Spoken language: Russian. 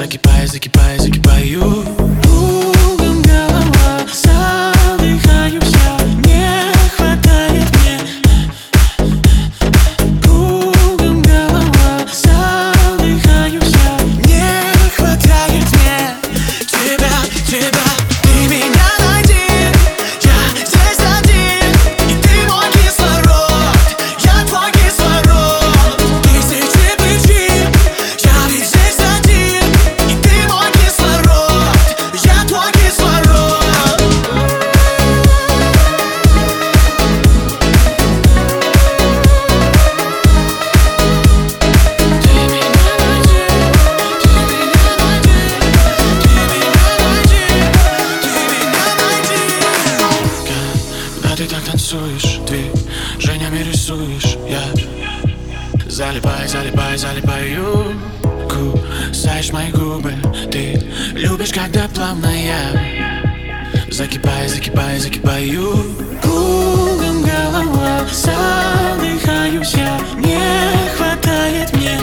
закипаю, закипаю, закипаю. Кругом голова, задыхаюсь я, не хватает мне. Кругом голова, задыхаюсь я, не хватает мне тебя, тебя. Ты меня найди, я здесь один, и ты мой кислород, я твой кислород. Тысячи причин, я ведь здесь один, и ты мой кислород, я твой кислород. Ты меня найди, ты меня найди, ты меня найди, ты меня найди. Когда ты так танцуешь, движениями рисуешь, я залипай, залипай, залипаю. Кусаешь мои губы, ты любишь, когда плавно я закипаю, закипаю, закипаю. Кругом голова, задыхаюсь я, не хватает мне.